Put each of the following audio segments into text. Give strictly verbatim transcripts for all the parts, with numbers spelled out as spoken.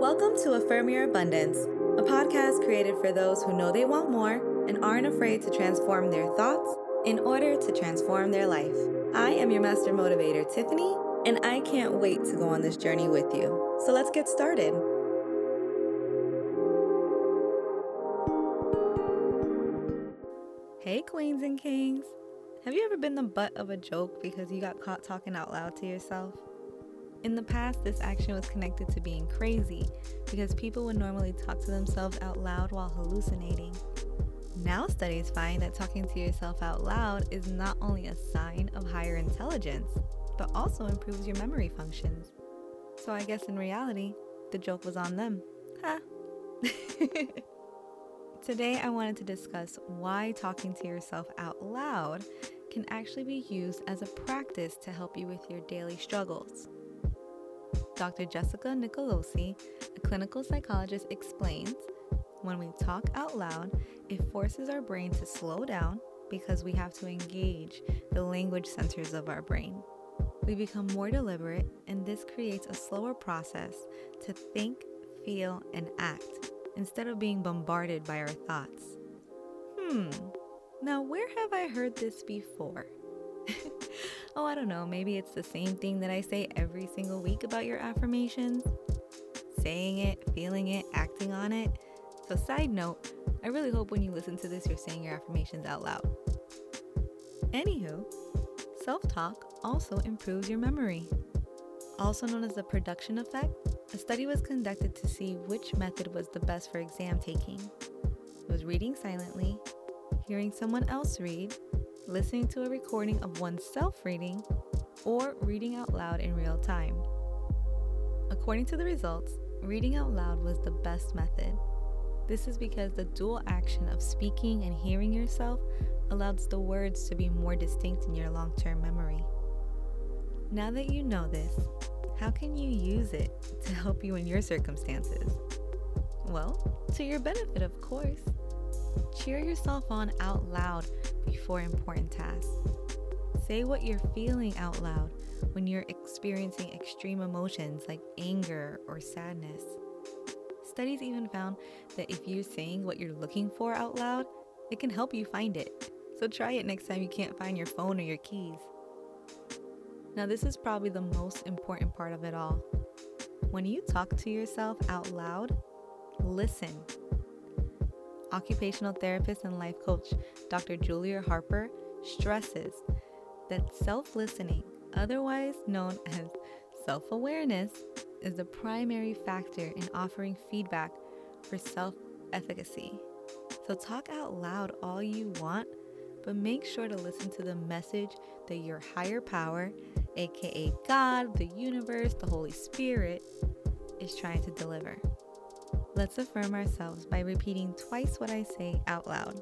Welcome to Affirm Your Abundance, a podcast created for those who know they want more and aren't afraid to transform their thoughts in order to transform their life. I am your master motivator, Tiffany, and I can't wait to go on this journey with you. So let's get started. Hey, queens and kings. Have you ever been the butt of a joke because you got caught talking out loud to yourself? In the past, this action was connected to being crazy because people would normally talk to themselves out loud while hallucinating. Now studies find that talking to yourself out loud is not only a sign of higher intelligence, but also improves your memory functions. So I guess in reality, the joke was on them. Ha! Huh? Today, I wanted to discuss why talking to yourself out loud can actually be used as a practice to help you with your daily struggles. Doctor Jessica Nicolosi, a clinical psychologist, explains, when we talk out loud, it forces our brain to slow down because we have to engage the language centers of our brain. We become more deliberate, and this creates a slower process to think, feel, and act instead of being bombarded by our thoughts. Hmm, now where have I heard this before? Oh, I don't know, maybe it's the same thing that I say every single week about your affirmations. Saying it, feeling it, acting on it. So side note, I really hope when you listen to this, you're saying your affirmations out loud. Anywho, self-talk also improves your memory. Also known as the production effect, a study was conducted to see which method was the best for exam taking. It was reading silently, hearing someone else read, listening to a recording of oneself reading, or reading out loud in real time. According to the results, reading out loud was the best method. This is because the dual action of speaking and hearing yourself allows the words to be more distinct in your long-term memory. Now that you know this, how can you use it to help you in your circumstances? Well, to your benefit, of course. Cheer yourself on out loud before important tasks. Say what you're feeling out loud when you're experiencing extreme emotions like anger or sadness. Studies even found that if you're saying what you're looking for out loud, it can help you find it. So try it next time you can't find your phone or your keys. Now, this is probably the most important part of it all. When you talk to yourself out loud, listen. Occupational therapist and life coach Doctor Julia Harper stresses that self-listening, otherwise known as self-awareness, is the primary factor in offering feedback for self-efficacy. So talk out loud all you want, but make sure to listen to the message that your higher power, aka God, the universe, the Holy Spirit, is trying to deliver. Let's affirm ourselves by repeating twice what I say out loud.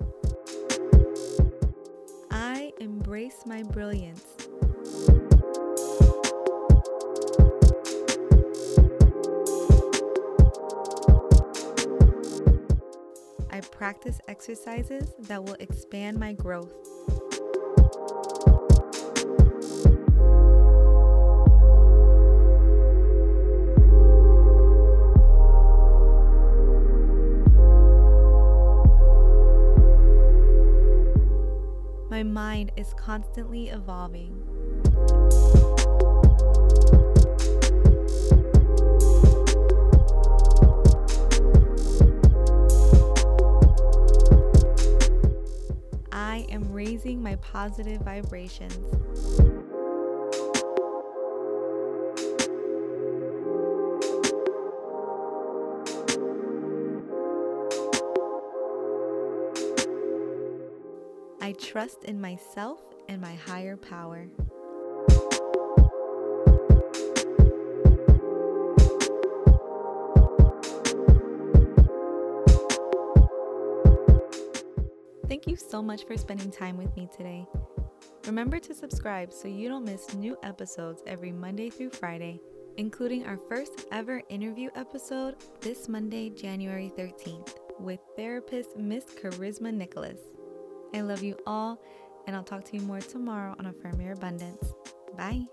I embrace my brilliance. I practice exercises that will expand my growth. My mind is constantly evolving. I am raising my positive vibrations. I trust in myself and my higher power. Thank you so much for spending time with me today. Remember to subscribe so you don't miss new episodes every Monday through Friday, including our first ever interview episode this Monday, January thirteenth, with therapist Miss Charisma Nicholas. I love you all, and I'll talk to you more tomorrow on Affirm Your Abundance. Bye.